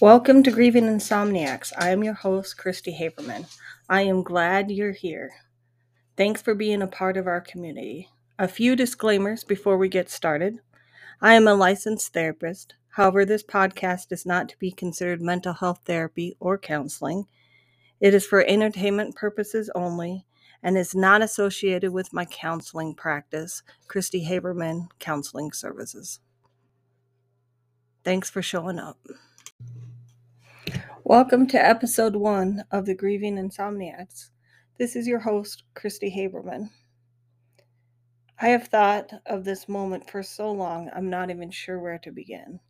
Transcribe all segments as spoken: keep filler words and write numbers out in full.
Welcome to Grieving Insomniacs. I am your host, Christy Haberman. I am glad you're here. Thanks for being a part of our community. A few disclaimers before we get started. I am a licensed therapist. However, this podcast is not to be considered mental health therapy or counseling. It is for entertainment purposes only and is not associated with my counseling practice, Christy Haberman Counseling Services. Thanks for showing up. Welcome to episode one of the Grieving Insomniacs. This is your host, Christy Haberman. I have thought of this moment for so long, I'm not even sure where to begin.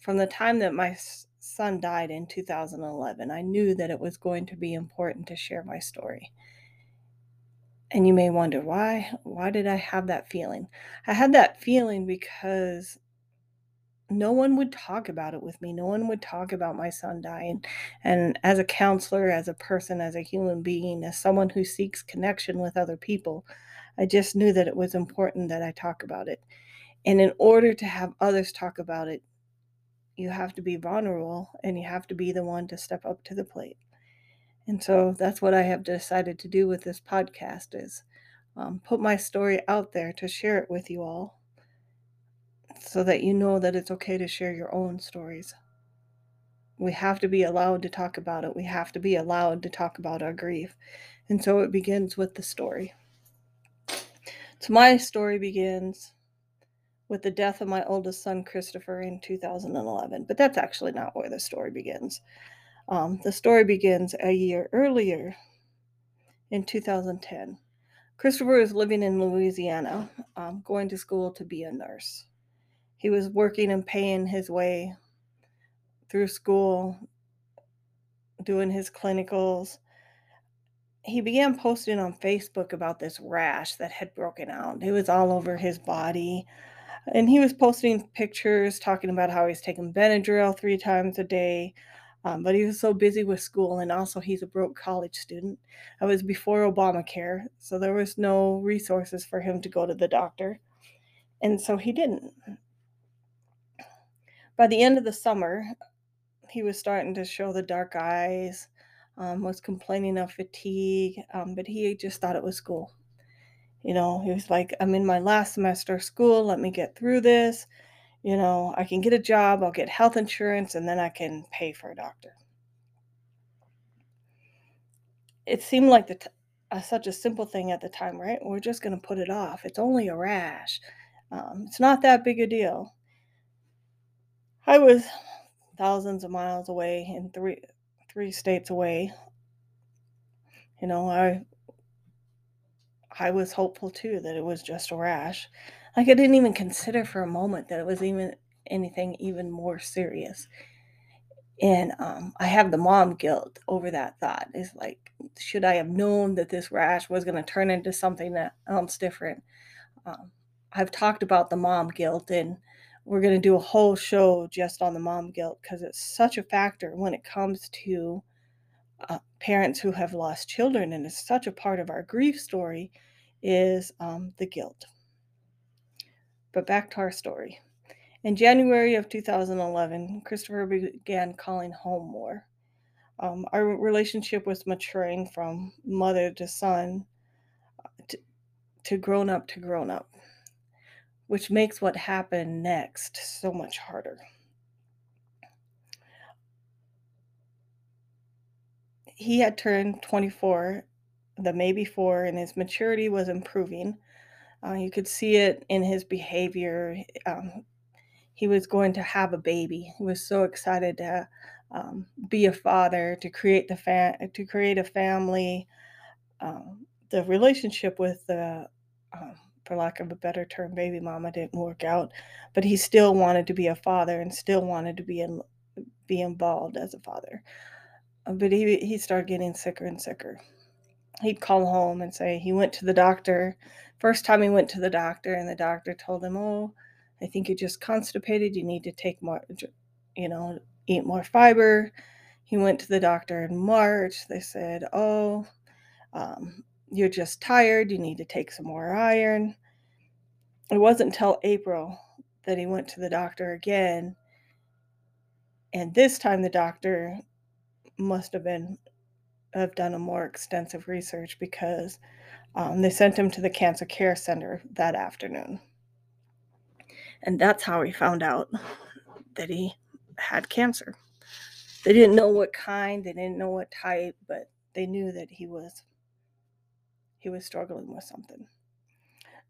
From the time that my son died in two thousand eleven, I knew that it was going to be important to share my story. And you may wonder, why? Why did I have that feeling? I had that feeling because no one would talk about it with me. No one would talk about my son dying. And as a counselor, as a person, as a human being, as someone who seeks connection with other people, I just knew that it was important that I talk about it. And in order to have others talk about it, you have to be vulnerable and you have to be the one to step up to the plate. And so that's what I have decided to do with this podcast is um, put my story out there to share it with you all, so that you know that it's okay to share your own stories. We have to be allowed to talk about it. We have to be allowed to talk about our grief. And so it begins with the story. So my story begins with the death of my oldest son, Christopher, in two thousand eleven. But that's actually not where the story begins. Um, the story begins a year earlier in two thousand ten. Christopher was living in Louisiana, um, going to school to be a nurse. He was working and paying his way through school, doing his clinicals. He began posting on Facebook about this rash that had broken out. It was all over his body. And he was posting pictures, talking about how he's taking Benadryl three times a day. Um, but he was so busy with school, and also he's a broke college student. That was before Obamacare, so there was no resources for him to go to the doctor. And so he didn't. By the end of the summer, he was starting to show the dark eyes, um, was complaining of fatigue, um, but he just thought it was school. You know, he was like, I'm in my last semester of school, let me get through this. You know, I can get a job, I'll get health insurance, and then I can pay for a doctor. It seemed like the t- uh, such a simple thing at the time, right? We're just going to put it off. It's only a rash. Um, it's not that big a deal. I was thousands of miles away and three three states away. You know, I I was hopeful too that it was just a rash. Like, I didn't even consider for a moment that it was even anything even more serious. And um, I have the mom guilt over that thought. It's like, should I have known that this rash was going to turn into something that else different? Um, I've talked about the mom guilt, and we're going to do a whole show just on the mom guilt because it's such a factor when it comes to uh, parents who have lost children, and it's such a part of our grief story is um, the guilt. But back to our story. In January of two thousand eleven, Christopher began calling home more. Um, our relationship was maturing from mother to son to, to grown up to grown up, which makes what happened next so much harder. He had turned twenty-four the May before, and his maturity was improving. Uh, you could see it in his behavior. Um, he was going to have a baby. He was so excited to um, be a father, to create the fa- to create a family. Um, the relationship with the um, for lack of a better term, baby mama didn't work out, but he still wanted to be a father and still wanted to be in, be involved as a father. But he he started getting sicker and sicker. He'd call home and say he went to the doctor. First time he went to the doctor, and the doctor told him, oh, I think you're just constipated. You need to take more, you know, eat more fiber. He went to the doctor in March. They said, oh, um, you're just tired, you need to take some more iron. It wasn't until April that he went to the doctor again, And this time the doctor must have been have done a more extensive research, because um, they sent him to the cancer care center that afternoon. And that's how he found out that he had cancer. They didn't know what kind, they didn't know what type, but they knew that he was he was struggling with something.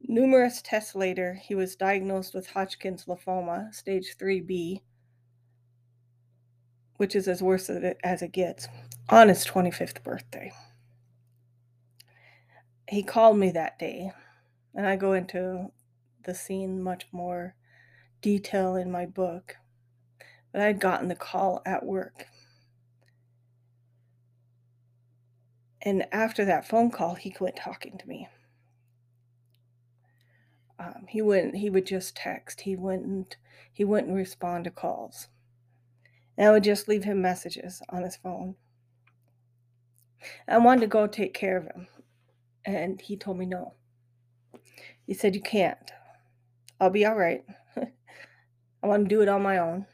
Numerous tests later, he was diagnosed with Hodgkin's lymphoma, stage three B, which is as worse as it gets, on his twenty-fifth birthday. He called me that day, and I go into the scene much more detail in my book, but I'd gotten the call at work. And after that phone call, he quit talking to me. Um, he wouldn't, he would just text. He wouldn't, he wouldn't respond to calls. And I would just leave him messages on his phone. I wanted to go take care of him. And he told me no. He said, "You can't. I'll be all right. I want to do it on my own.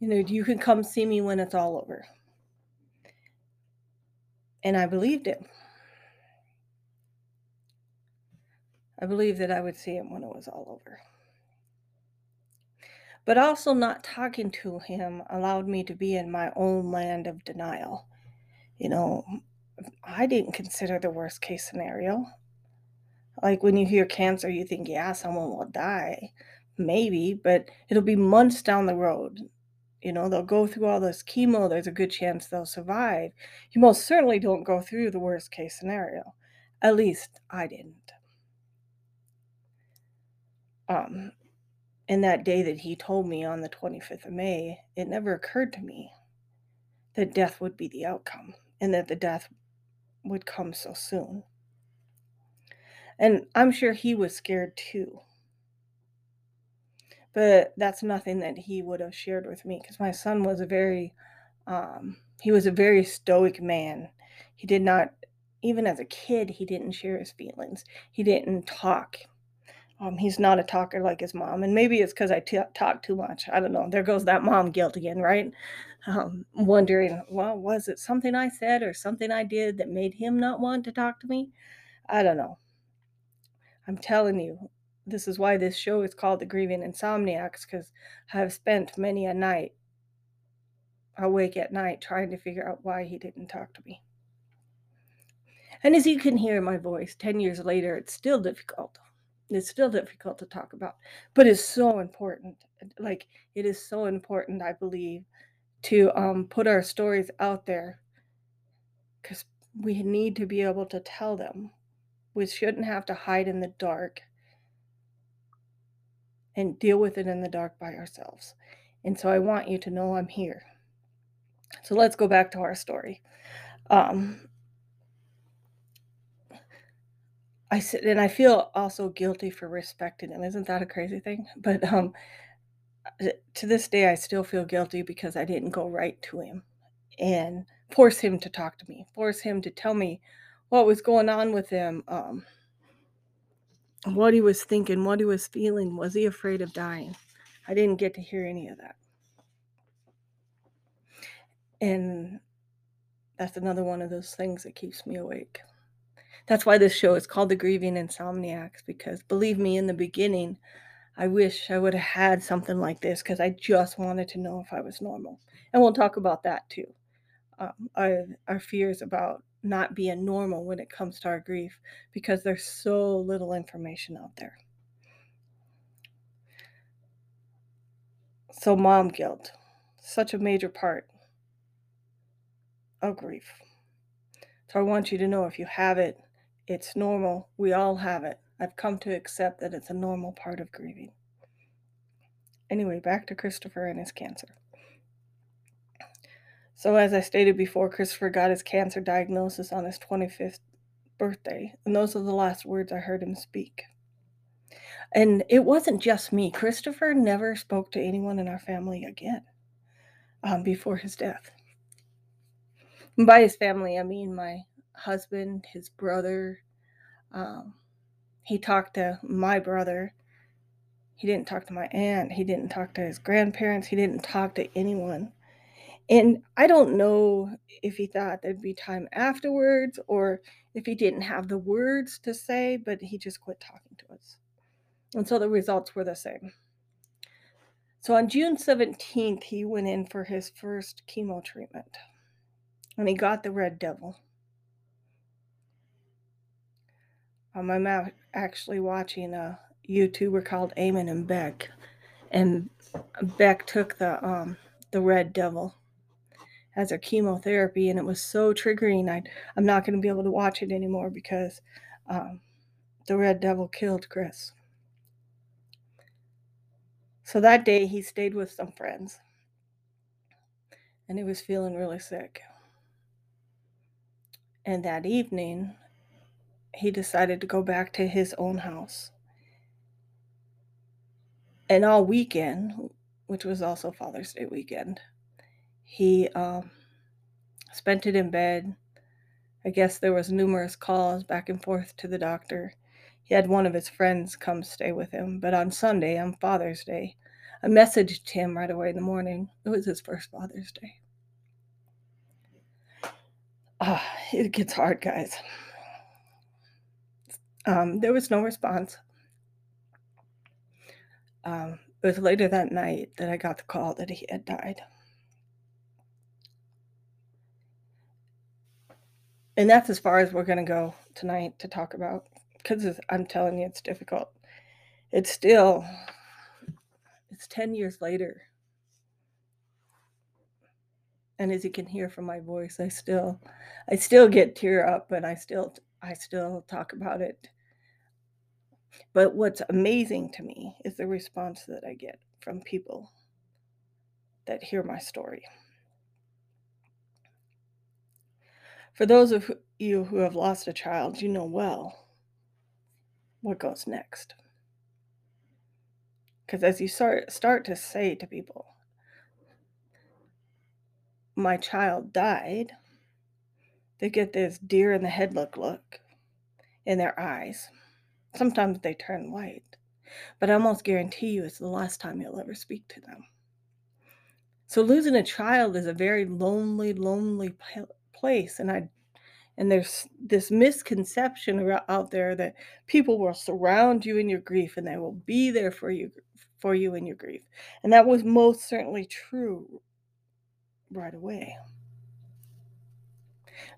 You know, you can come see me when it's all over." And I believed him. I believed that I would see him when it was all over. But also not talking to him allowed me to be in my own land of denial. You know, I didn't consider the worst case scenario. Like when you hear cancer, you think, yeah, someone will die. Maybe, but it'll be months down the road. You know, they'll go through all this chemo. There's a good chance they'll survive. You most certainly don't go through the worst case scenario. At least I didn't. Um... And that day that he told me on the twenty-fifth of May, it never occurred to me that death would be the outcome and that the death would come so soon. And I'm sure he was scared too. But that's nothing that he would have shared with me, because my son was a very, um, he was a very stoic man. He did not, even as a kid, he didn't share his feelings. He didn't talk. Um, he's not a talker like his mom, and maybe it's because I t- talk too much. I don't know. There goes that mom guilt again, right? Um, wondering, well, was it something I said or something I did that made him not want to talk to me? I don't know. I'm telling you, this is why this show is called The Grieving Insomniacs, because I've spent many a night awake at night trying to figure out why he didn't talk to me. And as you can hear in my voice, ten years later, it's still difficult. It's still difficult to talk about, but it's so important. Like, it is so important, I believe, to um, put our stories out there, because we need to be able to tell them. We shouldn't have to hide in the dark and deal with it in the dark by ourselves. And so I want you to know I'm here. So let's go back to our story. Um, I said, and I feel also guilty for respecting him. Isn't that a crazy thing? But um, to this day, I still feel guilty because I didn't go right to him and force him to talk to me, force him to tell me what was going on with him, um, what he was thinking, what he was feeling. Was he afraid of dying? I didn't get to hear any of that. And that's another one of those things that keeps me awake. That's why this show is called The Grieving Insomniacs, because believe me, in the beginning, I wish I would have had something like this, because I just wanted to know if I was normal. And we'll talk about that too. Um, our, our fears about not being normal when it comes to our grief, because there's so little information out there. So mom guilt, such a major part of grief. So I want you to know, if you have it, it's normal. We all have it. I've come to accept that it's a normal part of grieving. Anyway, back to Christopher and his cancer. So as I stated before, Christopher got his cancer diagnosis on his twenty-fifth birthday. And those are the last words I heard him speak. And it wasn't just me. Christopher never spoke to anyone in our family again um, before his death. And by his family, I mean my husband, his brother. Um, he talked to my brother He didn't talk to my aunt. He didn't talk to his grandparents. He didn't talk to anyone. And I don't know if he thought there'd be time afterwards or if he didn't have the words to say, but he just quit talking to us. And so the results were the same. So on June seventeenth, he went in for his first chemo treatment, and he got the Red Devil. Um, I'm actually watching a YouTuber called Eamon and Beck, and Beck took the um, the Red Devil as a chemotherapy, and it was so triggering. I, I'm not going to be able to watch it anymore because um, the Red Devil killed Chris. So that day he stayed with some friends, and he was feeling really sick. And that evening he decided to go back to his own house. And all weekend, which was also Father's Day weekend, he um, spent it in bed. I guess there was numerous calls back and forth to the doctor. He had one of his friends come stay with him. But on Sunday, on Father's Day, I messaged him right away in the morning. It was his first Father's Day. Oh, it gets hard, guys. Um, there was no response. Um, it was later that night that I got the call that he had died. And that's as far as we're going to go tonight to talk about. Because I'm telling you, it's difficult. It's still, it's ten years later. And as you can hear from my voice, I still, I still get tear up, and I still, I still talk about it. But what's amazing to me is the response that I get from people that hear my story. For those of you who have lost a child, you know well what goes next. Because as you start, start to say to people, my child died, they get this deer in the headlock look in their eyes. Sometimes they turn white, but I almost guarantee you it's the last time you'll ever speak to them. So losing a child is a very lonely, lonely place, and I And there's this misconception out there that people will surround you in your grief and they will be there for you for you in your grief. And that was most certainly true right away.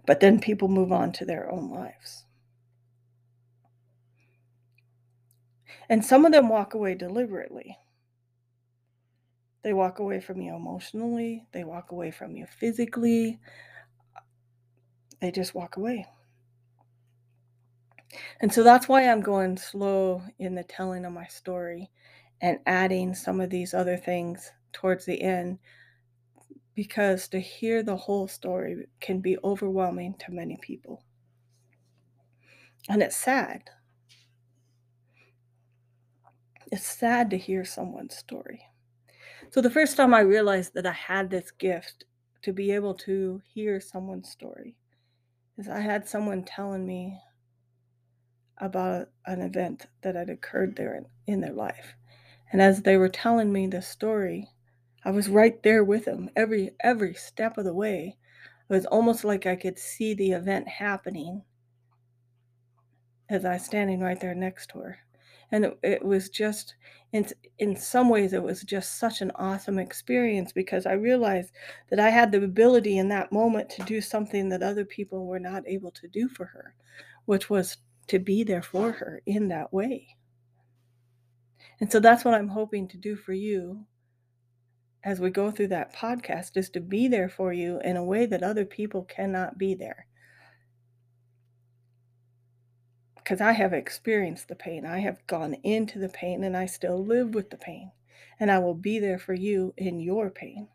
But then people move on to their own lives. And some of them walk away deliberately. They walk away from you emotionally. They walk away from you physically. They just walk away. And so that's why I'm going slow in the telling of my story and adding some of these other things towards the end, because to hear the whole story can be overwhelming to many people. And it's sad. It's sad to hear someone's story. So the first time I realized that I had this gift to be able to hear someone's story, is I had someone telling me about an event that had occurred there in, in their life. And as they were telling me the story, I was right there with them every every step of the way. It was almost like I could see the event happening as I was standing right there next to her. And it, it was just, in, in some ways, it was just such an awesome experience, because I realized that I had the ability in that moment to do something that other people were not able to do for her, which was to be there for her in that way. And so that's what I'm hoping to do for you as we go through that podcast, is to be there for you in a way that other people cannot be there. Because I have experienced the pain. I have gone into the pain, and I still live with the pain. And I will be there for you in your pain.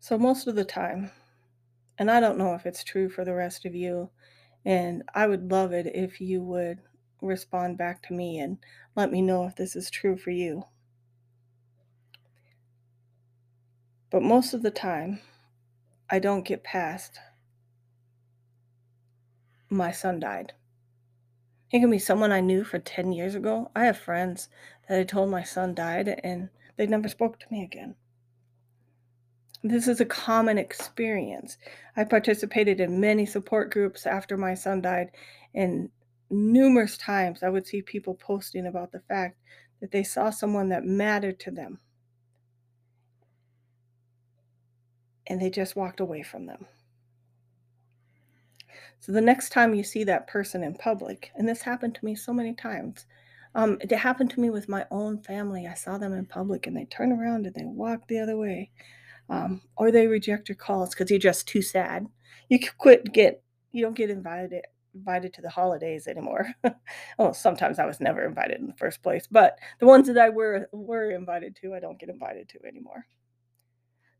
So most of the time, and I don't know if it's true for the rest of you, and I would love it if you would respond back to me and let me know if this is true for you. But most of the time, I don't get past, my son died. It can be someone I knew for ten years ago. I have friends that I told my son died and they never spoke to me again. This is a common experience. I participated in many support groups after my son died, and numerous times I would see people posting about the fact that they saw someone that mattered to them, and they just walked away from them. So the next time you see that person in public, and this happened to me so many times, um, it happened to me with my own family. I saw them in public and they turn around and they walk the other way. Um, or they reject your calls because you're just too sad. You quit get, you don't get invited invited to the holidays anymore. Oh, sometimes I was never invited in the first place, but the ones that I were, were invited to, I don't get invited to anymore.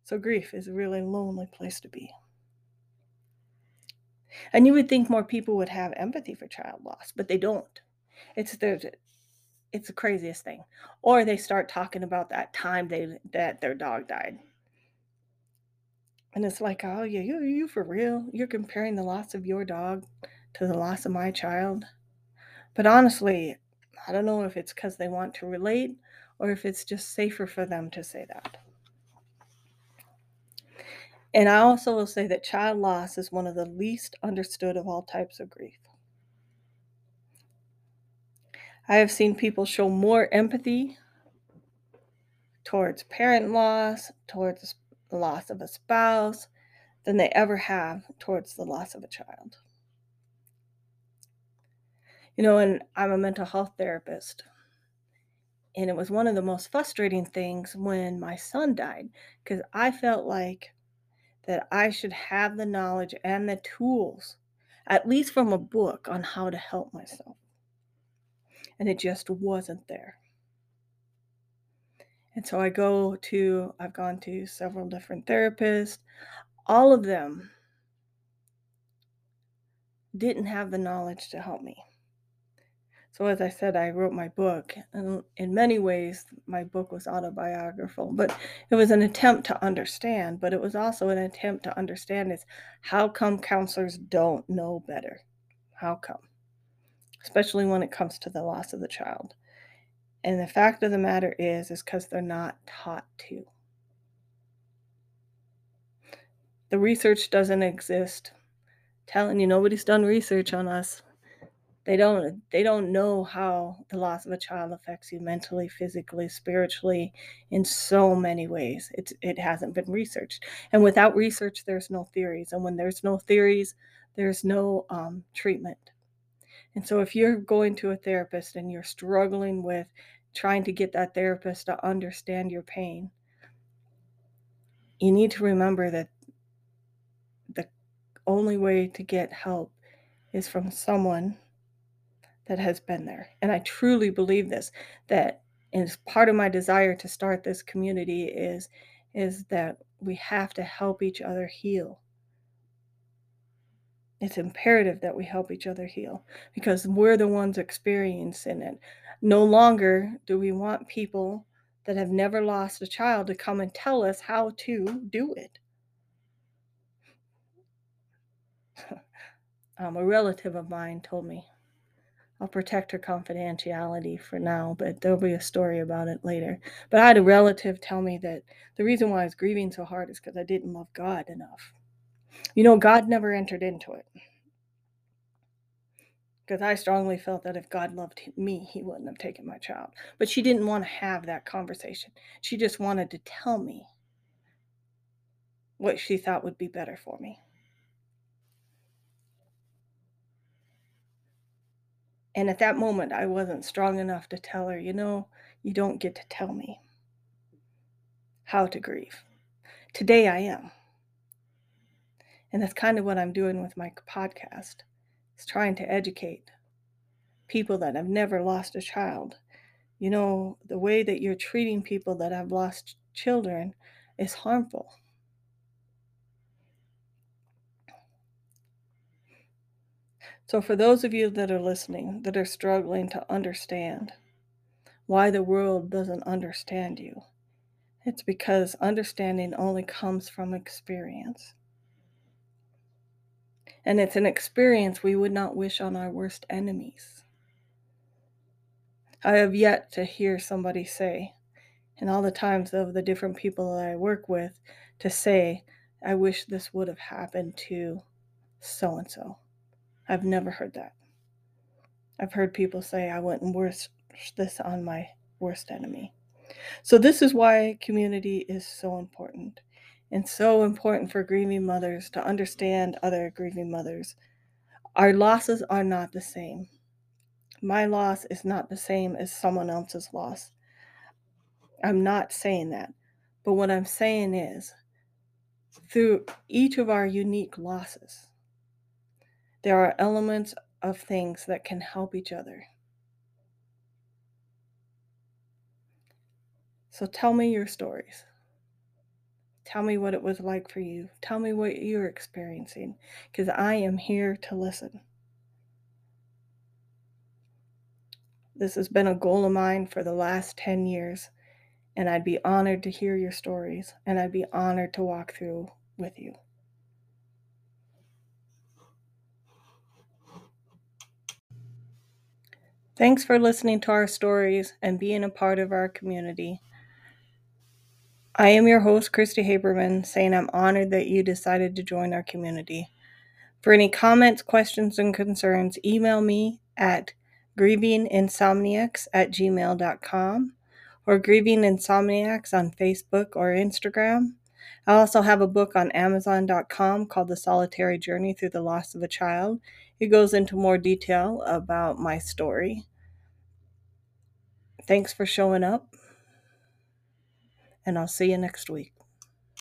So grief is a really lonely place to be. And you would think more people would have empathy for child loss, but they don't. It's the, it's the craziest thing. Or they start talking about that time they that their dog died. And it's like, oh, yeah, you, you for real? You're comparing the loss of your dog to the loss of my child? But honestly, I don't know if it's because they want to relate or if it's just safer for them to say that. And I also will say that child loss is one of the least understood of all types of grief. I have seen people show more empathy towards parent loss, towards the loss of a spouse, than they ever have towards the loss of a child. You know, and I'm a mental health therapist, and it was one of the most frustrating things when my son died, because I felt like that I should have the knowledge and the tools, at least from a book, on how to help myself. And it just wasn't there. And so I go to, I've gone to several different therapists. All of them didn't have the knowledge to help me. So as I said, I wrote my book. And in many ways, my book was autobiographical, but it was an attempt to understand, but it was also an attempt to understand is how come counselors don't know better? How come? Especially when it comes to the loss of the child. And the fact of the matter is, is because they're not taught to. The research doesn't exist. Telling you, nobody's done research on us. They don't, they don't know how the loss of a child affects you mentally, physically, spiritually, in so many ways. It's, it hasn't been researched. And without research, there's no theories. And when there's no theories, there's no um, treatment. And so if you're going to a therapist and you're struggling with trying to get that therapist to understand your pain, you need to remember that the only way to get help is from someone that has been there. And I truly believe this, that is part of my desire to start this community is, is that we have to help each other heal. It's imperative that we help each other heal because we're the ones experiencing it. No longer do we want people that have never lost a child to come and tell us how to do it. um, a relative of mine told me, I'll protect her confidentiality for now, but there'll be a story about it later. But I had a relative tell me that the reason why I was grieving so hard is because I didn't love God enough. You know, God never entered into it. Because I strongly felt that if God loved me, he wouldn't have taken my child. But she didn't want to have that conversation. She just wanted to tell me what she thought would be better for me. And at that moment, I wasn't strong enough to tell her, you know, you don't get to tell me how to grieve. Today I am. And that's kind of what I'm doing with my podcast. It's trying to educate people that have never lost a child. You know, the way that you're treating people that have lost children is harmful. So for those of you that are listening, that are struggling to understand why the world doesn't understand you, it's because understanding only comes from experience. And it's an experience we would not wish on our worst enemies. I have yet to hear somebody say, and all the times of the different people that I work with, to say, I wish this would have happened to so-and-so. I've never heard that. I've heard people say, I wouldn't wish this on my worst enemy. So this is why community is so important, and so important for grieving mothers to understand other grieving mothers. Our losses are not the same. My loss is not the same as someone else's loss. I'm not saying that, but what I'm saying is, through each of our unique losses, there are elements of things that can help each other. So tell me your stories. Tell me what it was like for you. Tell me what you're experiencing, because I am here to listen. This has been a goal of mine for the last ten years, and I'd be honored to hear your stories, and I'd be honored to walk through with you. Thanks for listening to our stories and being a part of our community. I am your host, Christy Haberman, saying I'm honored that you decided to join our community. For any comments, questions, and concerns, email me at grievinginsomniacs at gmail dot com or Grieving Insomniacs on Facebook or Instagram. I also have a book on amazon dot com called The Solitary Journey Through the Loss of a Child. It goes into more detail about my story. Thanks for showing up. And I'll see you next week.